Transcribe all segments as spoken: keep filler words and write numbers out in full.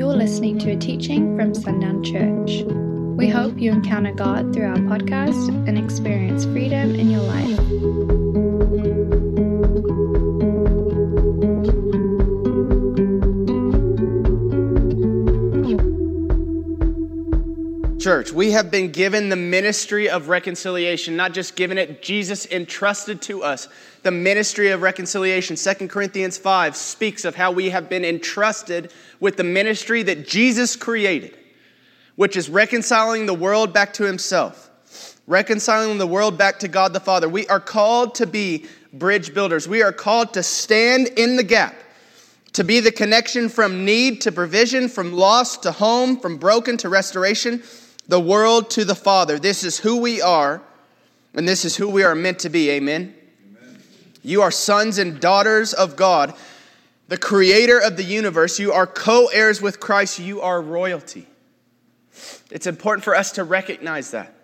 You're listening to a teaching from Sundown Church. We hope you encounter God through our podcast and experience freedom in your life. Church, we have been given the ministry of reconciliation, not just given it, Jesus entrusted to us the ministry of reconciliation. Second Corinthians five speaks of how we have been entrusted with the ministry that Jesus created, which is reconciling the world back to himself, reconciling the world back to God the Father. We are called to be bridge builders. We are called to stand in the gap, to be the connection from need to provision, from loss to home, from broken to restoration, the world to the Father. This is who we are, and this is who we are meant to be. Amen. You are sons and daughters of God, the creator of the universe. You are co-heirs with Christ. You are royalty. It's important for us to recognize that.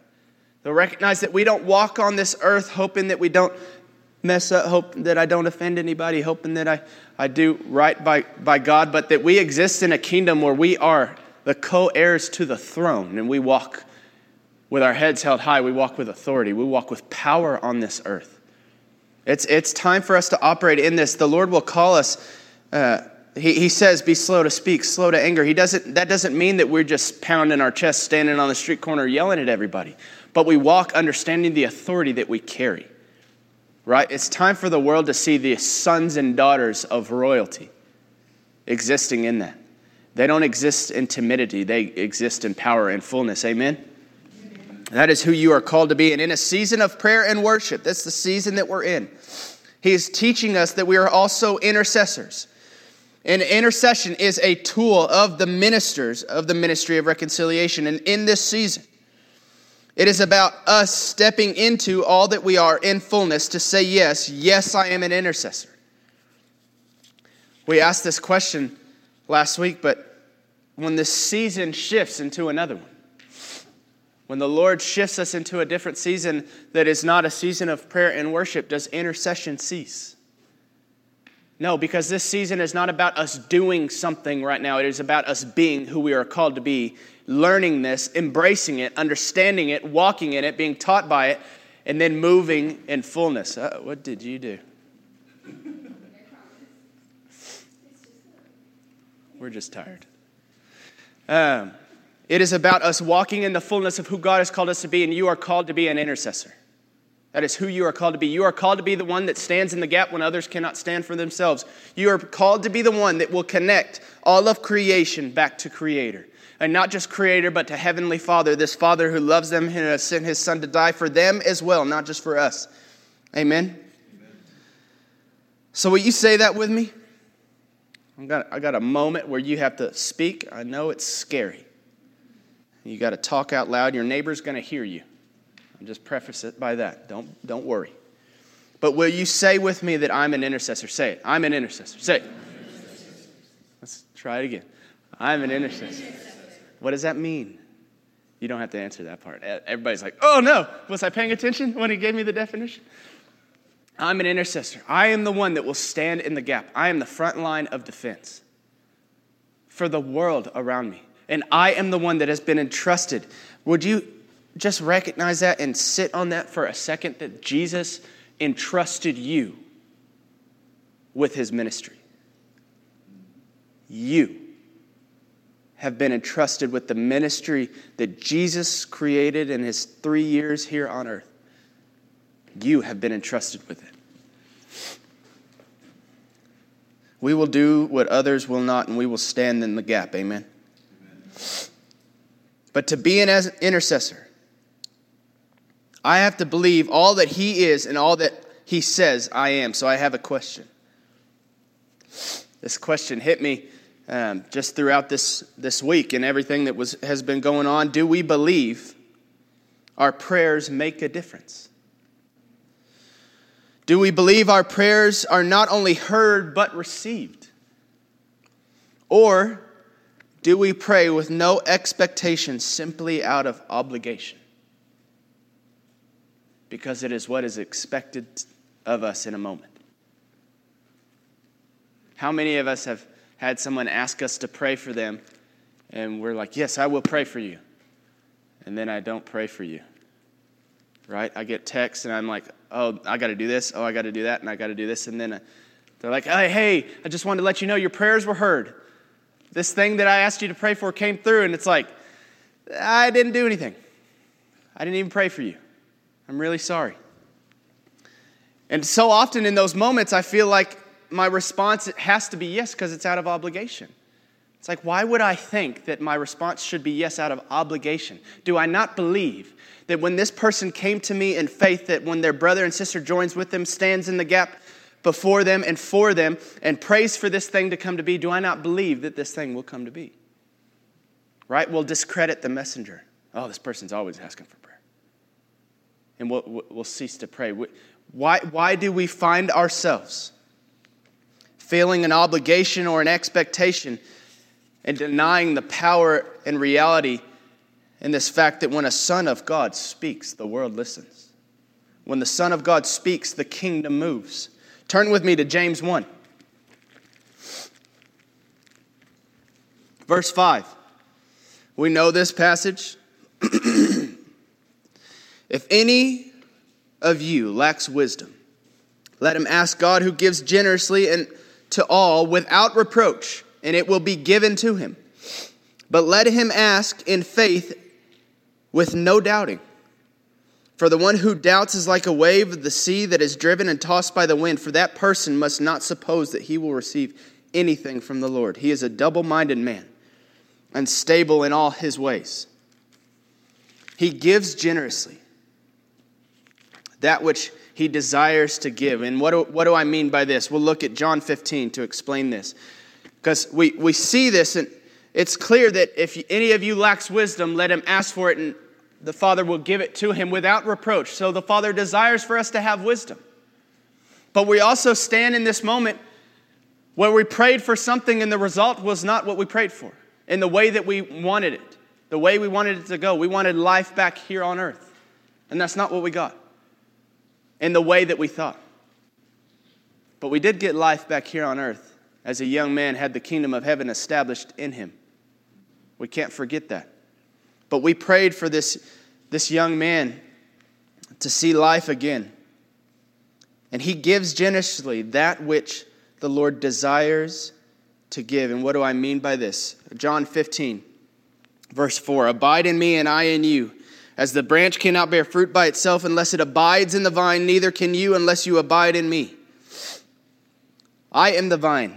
To recognize that we don't walk on this earth hoping that we don't mess up, hoping that I don't offend anybody, hoping that I, I do right by, by God, but that we exist in a kingdom where we are the co-heirs to the throne, and we walk with our heads held high. We walk with authority. We walk with power on this earth. It's it's time for us to operate in this. The Lord will call us. Uh, he, he says, be slow to speak, slow to anger. He doesn't. That doesn't mean that we're just pounding our chest, standing on the street corner, yelling at everybody. But we walk understanding the authority that we carry. Right? It's time for the world to see the sons and daughters of royalty existing in that. They don't exist in timidity. They exist in power and fullness. Amen? That is who you are called to be. And in a season of prayer and worship, that's the season that we're in. He is teaching us that we are also intercessors. And intercession is a tool of the ministers of the ministry of reconciliation. And in this season, it is about us stepping into all that we are in fullness to say, yes, yes, I am an intercessor. We asked this question last week, but when this season shifts into another one, when the Lord shifts us into a different season that is not a season of prayer and worship, does intercession cease? No, because this season is not about us doing something right now. It is about us being who we are called to be, learning this, embracing it, understanding it, walking in it, being taught by it, and then moving in fullness. Uh, what did you do? We're just tired. Um... It is about us walking in the fullness of who God has called us to be, and you are called to be an intercessor. That is who you are called to be. You are called to be the one that stands in the gap when others cannot stand for themselves. You are called to be the one that will connect all of creation back to Creator. And not just Creator, but to Heavenly Father, this Father who loves them and has sent His Son to die for them as well, not just for us. Amen? Amen. So will you say that with me? I got, I got a moment where you have to speak. I know it's scary. You got to talk out loud. Your neighbor's going to hear you. I'll just preface it by that. Don't, don't worry. But will you say with me that I'm an intercessor? Say it. I'm an intercessor. Say it. Let's try it again. I'm an intercessor. What does that mean? You don't have to answer that part. Everybody's like, oh no, was I paying attention when he gave me the definition? I'm an intercessor. I am the one that will stand in the gap. I am the front line of defense for the world around me. And I am the one that has been entrusted. Would you just recognize that and sit on that for a second, that Jesus entrusted you with his ministry? You have been entrusted with the ministry that Jesus created in his three years here on earth. You have been entrusted with it. We will do what others will not, and we will stand in the gap. Amen. But to be an intercessor, I have to believe all that he is and all that he says I am. So I have a question. This question hit me um, just throughout this, this week and everything that was has been going on. Do we believe our prayers make a difference? Do we believe our prayers are not only heard but received? Or do we pray with no expectation, simply out of obligation? Because it is what is expected of us in a moment. How many of us have had someone ask us to pray for them, and we're like, yes, I will pray for you. And then I don't pray for you, right? I get texts, and I'm like, oh, I got to do this. Oh, I got to do that, and I got to do this. And then they're like, hey, hey, I just wanted to let you know your prayers were heard. This thing that I asked you to pray for came through, and it's like, I didn't do anything. I didn't even pray for you. I'm really sorry. And so often in those moments, I feel like my response has to be yes because it's out of obligation. It's like, why would I think that my response should be yes out of obligation? Do I not believe that when this person came to me in faith, that when their brother and sister joins with them, stands in the gap before them and for them, and prays for this thing to come to be, do I not believe that this thing will come to be? Right? We'll discredit the messenger. Oh, this person's always asking for prayer. And we'll, we'll cease to pray. Why, why do we find ourselves feeling an obligation or an expectation and denying the power and reality in this fact that when a son of God speaks, the world listens? When the Son of God speaks, the kingdom moves. Turn with me to James one. Verse five. We know this passage. If any of you lacks wisdom, let him ask God, who gives generously and to all without reproach, and it will be given to him. But let him ask in faith with no doubting. For the one who doubts is like a wave of the sea that is driven and tossed by the wind. For that person must not suppose that he will receive anything from the Lord. He is a double-minded man, unstable in all his ways. He gives generously that which he desires to give. And what do, what do I mean by this? We'll look at John fifteen to explain this. Because we, we see this, and it's clear that if any of you lacks wisdom, let him ask for it, and the Father will give it to him without reproach. So the Father desires for us to have wisdom. But we also stand in this moment where we prayed for something, and the result was not what we prayed for, in the way that we wanted it, the way we wanted it to go. We wanted life back here on earth, and that's not what we got, in the way that we thought. But we did get life back here on earth, as a young man had the kingdom of heaven established in him. We can't forget that. But we prayed for this, this young man to see life again. And he gives generously that which the Lord desires to give. And what do I mean by this? John fifteen, verse four, abide in me and I in you. As the branch cannot bear fruit by itself unless it abides in the vine, neither can you unless you abide in me. I am the vine,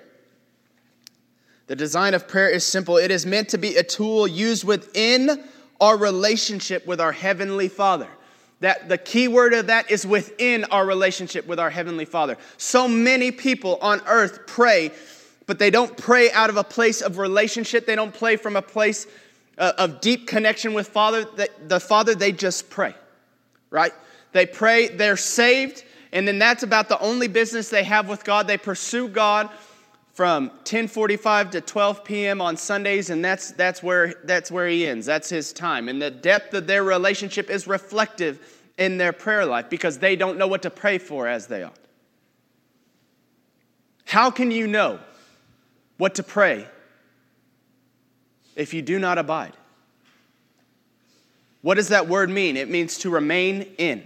The design of prayer is simple. It is meant to be a tool used within our relationship with our Heavenly Father. That the key word of that is within our relationship with our Heavenly Father. So many people on earth pray, but they don't pray out of a place of relationship. They don't pray from a place of deep connection with Father. The Father, they just pray, right? They pray, they're saved, and then that's about the only business they have with God. They pursue God from ten forty-five to twelve p.m. on Sundays, and that's that's where that's where he ends. That's his time. And the depth of their relationship is reflective in their prayer life because they don't know what to pray for as they ought. How can you know what to pray if you do not abide? What does that word mean? It means to remain in.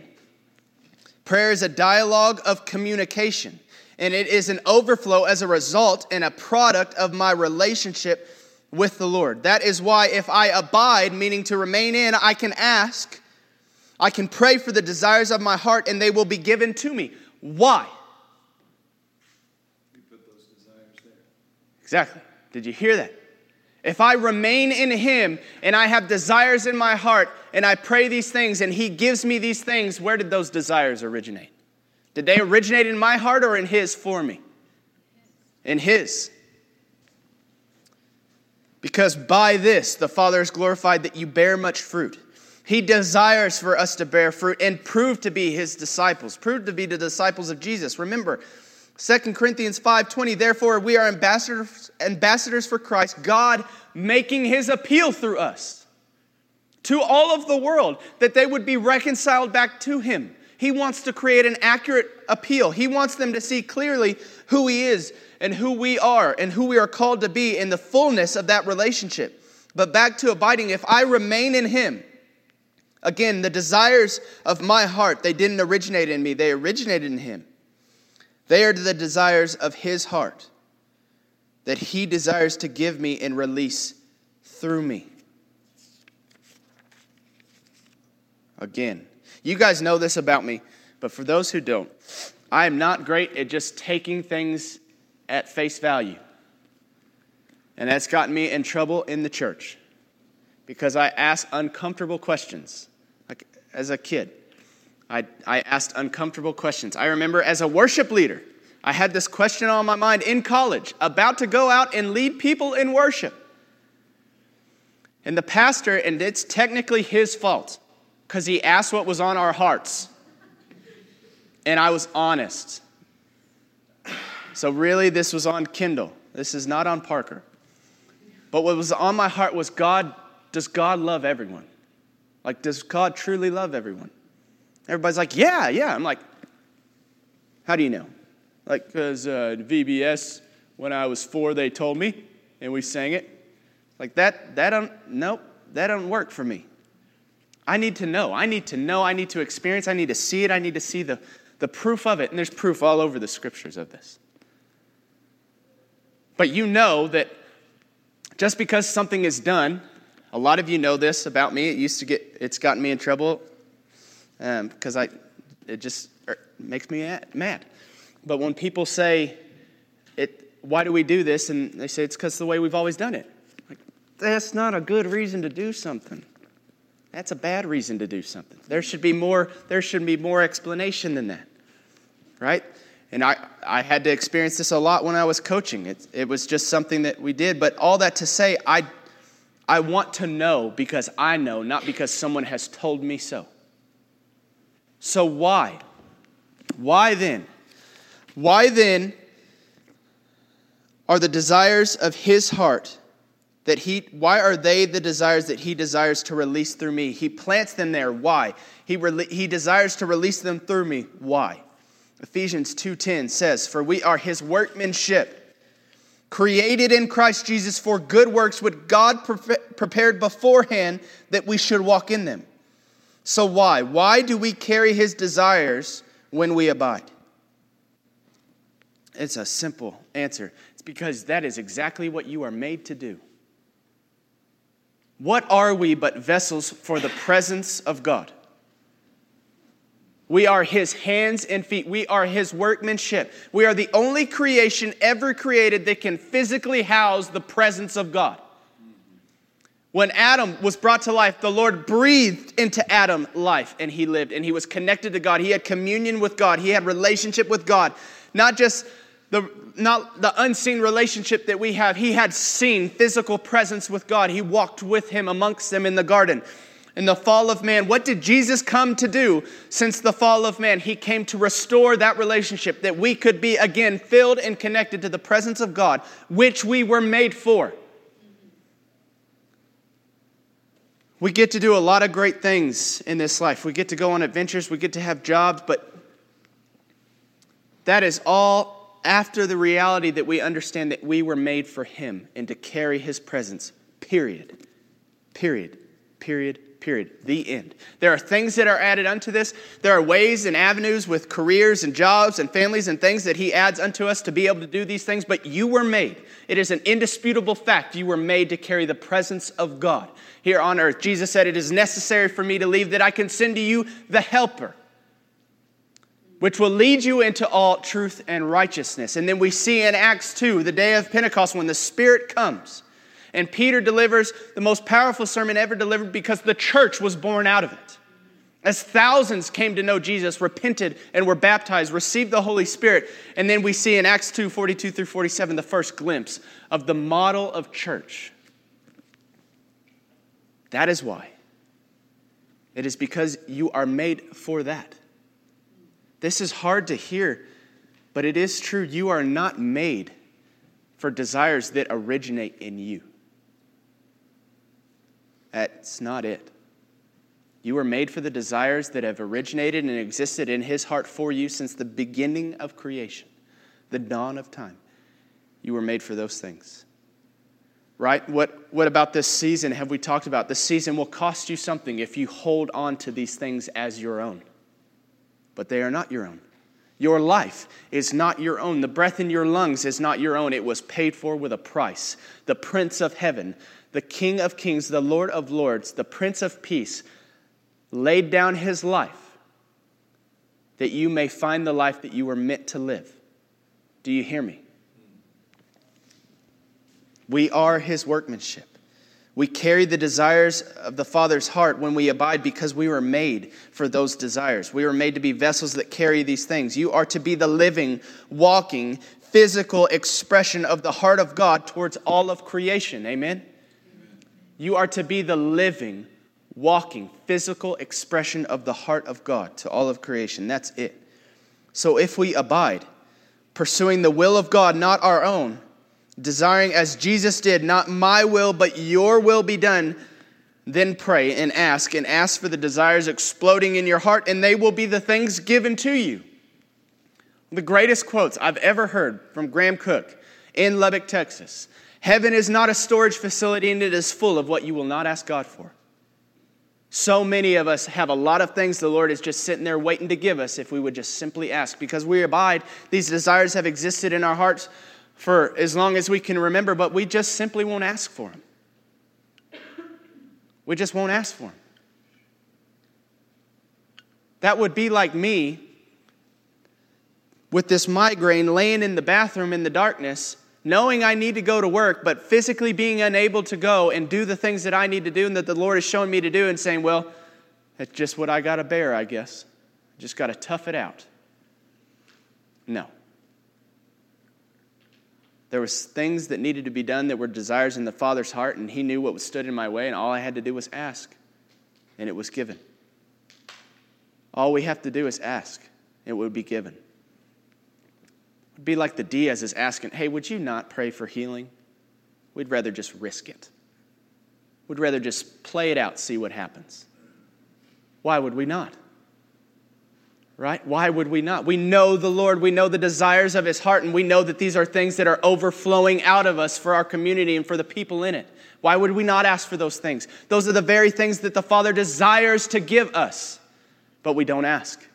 Prayer is a dialogue of communication, and it is an overflow as a result and a product of my relationship with the Lord. That is why if I abide, meaning to remain in, I can ask, I can pray for the desires of my heart, and they will be given to me. Why? You put those desires there. Exactly. Did you hear that? If I remain in him and I have desires in my heart and I pray these things and he gives me these things, where did those desires originate? Did they originate in my heart or in his for me? In his. Because by this the Father is glorified that you bear much fruit. He desires for us to bear fruit and prove to be his disciples. Prove to be the disciples of Jesus. Remember, Second Corinthians five twenty, therefore we are ambassadors, ambassadors for Christ, God making his appeal through us to all of the world that they would be reconciled back to him. He wants to create an accurate appeal. He wants them to see clearly who he is and who we are and who we are called to be in the fullness of that relationship. But back to abiding, if I remain in him, again, the desires of my heart, they didn't originate in me. They originated in him. They are the desires of his heart that he desires to give me and release through me. Again, you guys know this about me, but for those who don't, I am not great at just taking things at face value. And that's gotten me in trouble in the church because I ask uncomfortable questions. Like as a kid, I, I asked uncomfortable questions. I remember as a worship leader, I had this question on my mind in college, about to go out and lead people in worship. And the pastor, and it's technically his fault, because he asked what was on our hearts. And I was honest. So really, this was on Kendall. This is not on Parker. But what was on my heart was, God, does God love everyone? Like, does God truly love everyone? Everybody's like, yeah, yeah. I'm like, how do you know? Like, because uh, V B S, when I was four, they told me, and we sang it. Like, that, that don't, nope, that don't work for me. I need to know. I need to know. I need to experience. I need to see it. I need to see the, the proof of it. And there's proof all over the scriptures of this. But you know that just because something is done, a lot of you know this about me. It used to get, it's gotten me in trouble um, because I, it just it makes me mad. But when people say, "It, why do we do this?" and they say it's because the way we've always done it. Like, that's not a good reason to do something. That's a bad reason to do something. There should be more, there should be more explanation than that, right? And I, I had to experience this a lot when I was coaching. It, it was just something that we did. But all that to say, I, I want to know because I know, not because someone has told me so. So why? Why then? Why then are the desires of his heart that he, why are they the desires that he desires to release through me? He plants them there. Why? He re- he desires to release them through me. Why? Ephesians two ten says, for we are his workmanship, created in Christ Jesus for good works, which God pre- prepared beforehand that we should walk in them. So why? Why do we carry his desires when we abide? It's a simple answer. It's because that is exactly what you are made to do. What are we but vessels for the presence of God? We are his hands and feet. We are his workmanship. We are the only creation ever created that can physically house the presence of God. When Adam was brought to life, the Lord breathed into Adam life, and he lived, and he was connected to God. He had communion with God. He had relationship with God. Not just the not the unseen relationship that we have. He had seen physical presence with God. He walked with him amongst them in the garden. In the fall of man, what did Jesus come to do since the fall of man? He came to restore that relationship that we could be again filled and connected to the presence of God, which we were made for. We get to do a lot of great things in this life. We get to go on adventures. We get to have jobs, but that is all after the reality that we understand that we were made for him and to carry his presence. Period. Period. Period. Period. The end. There are things that are added unto this. There are ways and avenues with careers and jobs and families and things that he adds unto us to be able to do these things. But you were made. It is an indisputable fact. You were made to carry the presence of God here on earth. Jesus said, it is necessary for me to leave that I can send to you the helper, which will lead you into all truth and righteousness. And then we see in Acts two, the day of Pentecost, when the Spirit comes. And Peter delivers the most powerful sermon ever delivered because the church was born out of it. As thousands came to know Jesus, repented, and were baptized, received the Holy Spirit. And then we see in Acts two, forty-two through forty-seven, the first glimpse of the model of church That is why. It is because you are made for that. This is hard to hear, but it is true. You are not made for desires that originate in you. That's not it. You were made for the desires that have originated and existed in his heart for you since the beginning of creation, the dawn of time. You were made for those things. Right? What, what about this season have we talked about? This season will cost you something if you hold on to these things as your own. But they are not your own. Your life is not your own. The breath in your lungs is not your own. It was paid for with a price. The Prince of Heaven, the King of Kings, the Lord of Lords, the Prince of Peace, laid down his life that you may find the life that you were meant to live. Do you hear me? We are his workmanship. We carry the desires of the Father's heart when we abide because we were made for those desires. We were made to be vessels that carry these things. You are to be the living, walking, physical expression of the heart of God towards all of creation. Amen? You are to be the living, walking, physical expression of the heart of God to all of creation. That's it. So if we abide, pursuing the will of God, not our own, desiring as Jesus did, not my will, but your will be done, then pray and ask, and ask for the desires exploding in your heart, and they will be the things given to you. The greatest quotes I've ever heard from Graham Cook in Lubbock, Texas. Heaven is not a storage facility, and it is full of what you will not ask God for. So many of us have a lot of things the Lord is just sitting there waiting to give us if we would just simply ask. Because we abide, these desires have existed in our hearts for as long as we can remember, but we just simply won't ask for them. We just won't ask for them. That would be like me with this migraine laying in the bathroom in the darkness, knowing I need to go to work, but physically being unable to go and do the things that I need to do and that the Lord has shown me to do, and saying, well, that's just what I got to bear, I guess. Just got to tough it out. No. There was things that needed to be done that were desires in the Father's heart, and he knew what stood in my way, and all I had to do was ask, and it was given. All we have to do is ask, and it would be given. It'd be like the Diaz is asking, hey, would you not pray for healing? We'd rather just risk it. We'd rather just play it out, see what happens. Why would we not? Right? Why would we not? We know the Lord. We know the desires of his heart, and we know that these are things that are overflowing out of us for our community and for the people in it. Why would we not ask for those things? Those are the very things that the Father desires to give us, but we don't ask.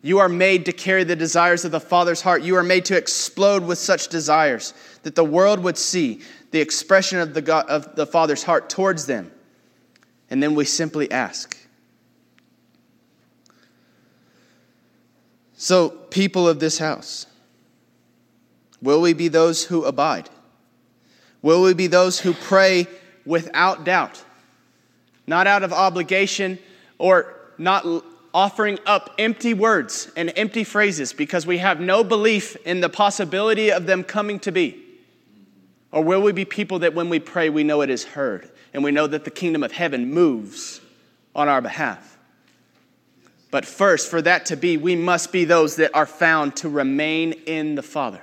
You are made to carry the desires of the Father's heart. You are made to explode with such desires that the world would see the expression of the God, of the Father's heart towards them. And then we simply ask. So, people of this house, will we be those who abide? Will we be those who pray without doubt? Not out of obligation or not offering up empty words and empty phrases because we have no belief in the possibility of them coming to be? Or will we be people that when we pray, we know it is heard, and we know that the kingdom of heaven moves on our behalf? But first, for that to be, we must be those that are found to remain in the Father,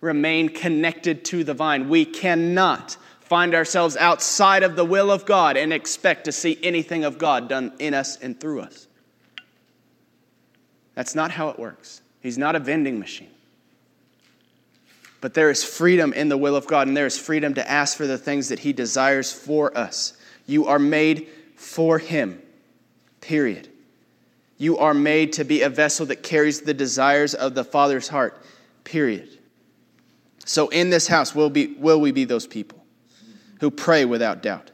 remain connected to the vine. We cannot find ourselves outside of the will of God and expect to see anything of God done in us and through us. That's not how it works. He's not a vending machine. But there is freedom in the will of God, and there is freedom to ask for the things that he desires for us. You are made for him, period. You are made to be a vessel that carries the desires of the Father's heart, period. So in this house, will be, will we be those people who pray without doubt?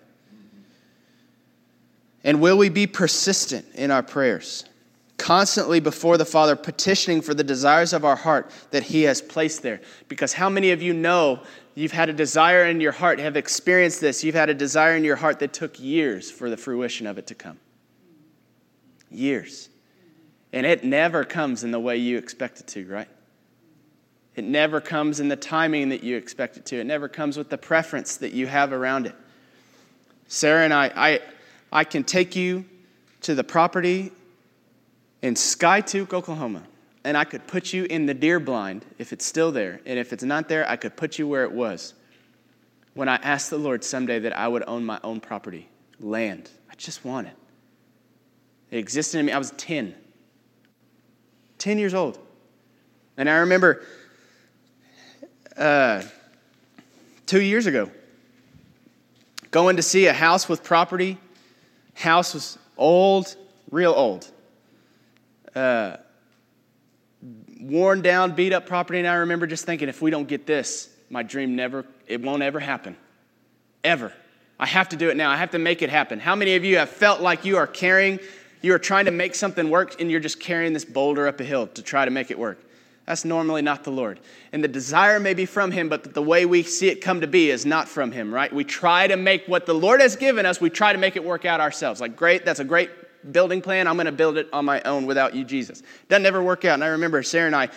And will we be persistent in our prayers? Constantly before the Father, petitioning for the desires of our heart that he has placed there. Because how many of you know you've had a desire in your heart, have experienced this, you've had a desire in your heart that took years for the fruition of it to come. Years. And it never comes in the way you expect it to, right? It never comes in the timing that you expect it to. It never comes with the preference that you have around it. Sarah and I, I, I can take you to the property in Skytook, Oklahoma, and I could put you in the deer blind if it's still there. And if it's not there, I could put you where it was. When I asked the Lord someday that I would own my own property, land, I just want it. It existed in me. I was ten. ten years old. And I remember uh, two years ago, going to see a house with property. House was old, real old. Uh, worn down, beat up property. And I remember just thinking, if we don't get this, my dream never, it won't ever happen. Ever. I have to do it now. I have to make it happen. How many of you have felt like you are carrying, you are trying to make something work and you're just carrying this boulder up a hill to try to make it work? That's normally not the Lord. And the desire may be from him, but the way we see it come to be is not from him, right? We try to make what the Lord has given us, we try to make it work out ourselves. Like, great, that's a great building plan. I'm going to build it on my own without you, Jesus. Doesn't ever work out. And I remember Sarah and I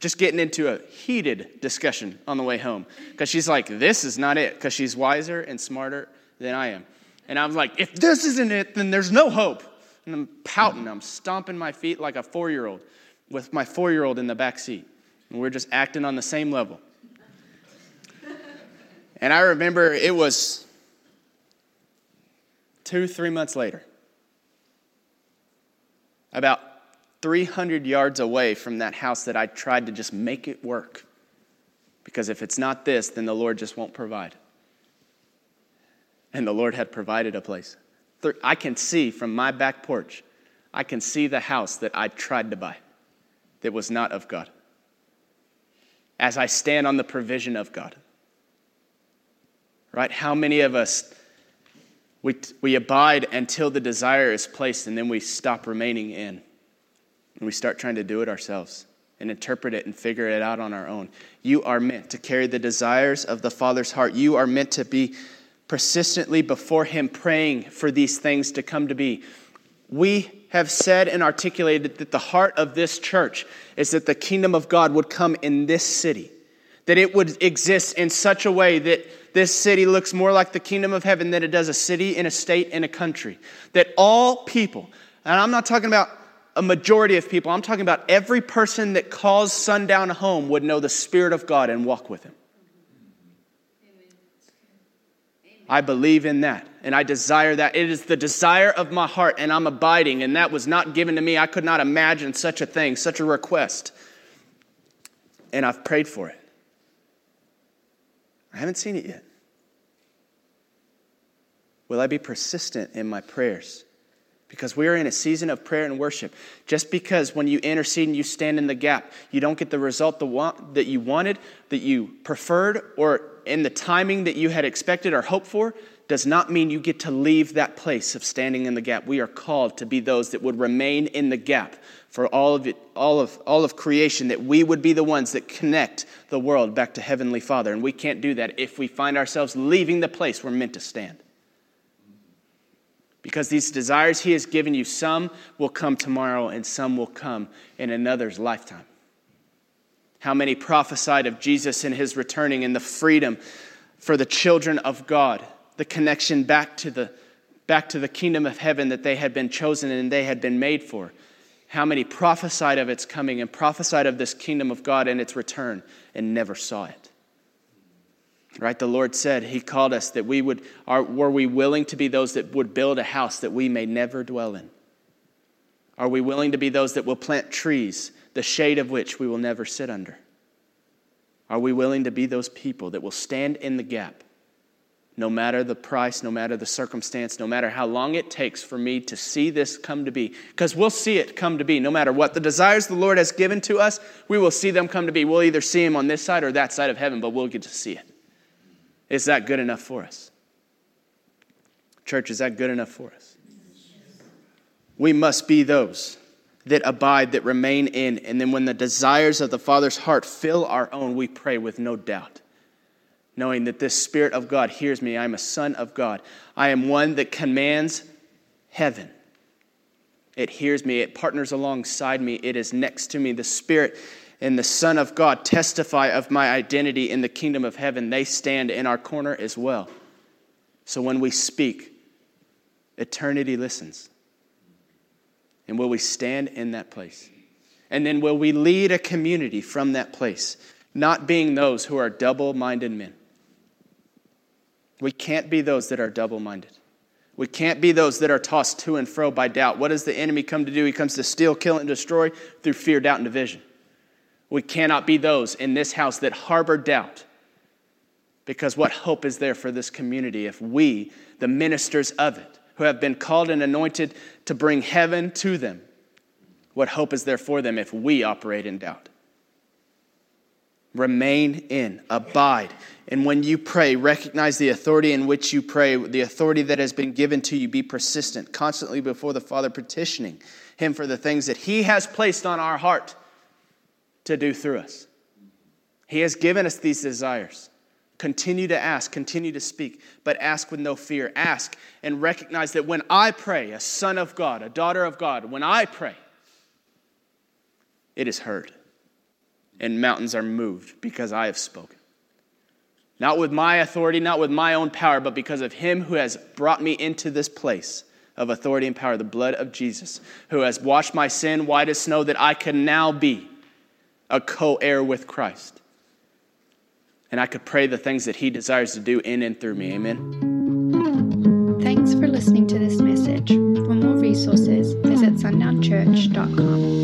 just getting into a heated discussion on the way home because she's like, this is not it, because she's wiser and smarter than I am. And I was like, if this isn't it, then there's no hope. And I'm pouting. I'm stomping my feet like a four-year-old with my four-year-old in the back seat. And we're just acting on the same level. And I remember it was two, three months later, about three hundred yards away from that house that I tried to just make it work. Because if it's not this, then the Lord just won't provide. And the Lord had provided a place. I can see from my back porch, I can see the house that I tried to buy that was not of God. As I stand on the provision of God. Right? How many of us, we, we abide until the desire is placed and then we stop remaining in. And we start trying to do it ourselves and interpret it and figure it out on our own. You are meant to carry the desires of the Father's heart. You are meant to be persistently before him, praying for these things to come to be. We have said and articulated that the heart of this church is that the kingdom of God would come in this city, that it would exist in such a way that this city looks more like the kingdom of heaven than it does a city and a state and a country, that all people, and I'm not talking about a majority of people, I'm talking about every person that calls Sundown home would know the Spirit of God and walk with him. I believe in that, and I desire that. It is the desire of my heart, and I'm abiding, and that was not given to me. I could not imagine such a thing, such a request, and I've prayed for it. I haven't seen it yet. Will I be persistent in my prayers? Because we are in a season of prayer and worship. Just because when you intercede and you stand in the gap, you don't get the result that you wanted, that you preferred, or in the timing that you had expected or hoped for, does not mean you get to leave that place of standing in the gap. We are called to be those that would remain in the gap for all of it, all of all of creation, that we would be the ones that connect the world back to Heavenly Father. And we can't do that if we find ourselves leaving the place we're meant to stand. Because these desires he has given you, some will come tomorrow and some will come in another's lifetime. How many prophesied of Jesus and his returning and the freedom for the children of God, the connection back to the, back to the kingdom of heaven that they had been chosen and they had been made for. How many prophesied of its coming and prophesied of this kingdom of God and its return and never saw it. Right? The Lord said, he called us that we would, are, were we willing to be those that would build a house that we may never dwell in? Are we willing to be those that will plant trees, the shade of which we will never sit under? Are we willing to be those people that will stand in the gap, no matter the price, no matter the circumstance, no matter how long it takes for me to see this come to be? Because we'll see it come to be no matter what. The desires the Lord has given to us, we will see them come to be. We'll either see them on this side or that side of heaven, but we'll get to see it. Is that good enough for us? Church, is that good enough for us? We must be those that abide, that remain in. And then when the desires of the Father's heart fill our own, we pray with no doubt, knowing that this Spirit of God hears me. I am a son of God. I am one that commands heaven. It hears me. It partners alongside me. It is next to me. The Spirit and the Son of God testify of my identity in the kingdom of heaven. They stand in our corner as well. So when we speak, Eternity listens. And will we stand in that place? And then will we lead a community from that place, not being those who are double-minded men? We can't be those that are double-minded. We can't be those that are tossed to and fro by doubt. What does the enemy come to do? He comes to steal, kill, and destroy through fear, doubt, and division. We cannot be those in this house that harbor doubt, because what hope is there for this community if we, the ministers of it, who have been called and anointed to bring heaven to them, what hope is there for them if we operate in doubt? Remain in, abide. And when you pray, recognize the authority in which you pray, the authority that has been given to you. Be persistent, constantly before the Father, petitioning Him for the things that He has placed on our heart to do through us. He has given us these desires. Continue to ask, continue to speak, but ask with no fear. Ask and recognize that when I pray, a son of God, a daughter of God, when I pray, it is heard. And mountains are moved because I have spoken. Not with my authority, not with my own power, but because of Him who has brought me into this place of authority and power, the blood of Jesus, who has washed my sin white as snow, that I can now be a co-heir with Christ. And I could pray the things that He desires to do in and through me. Amen. Thanks for listening to this message. For more resources, visit sundown church dot com.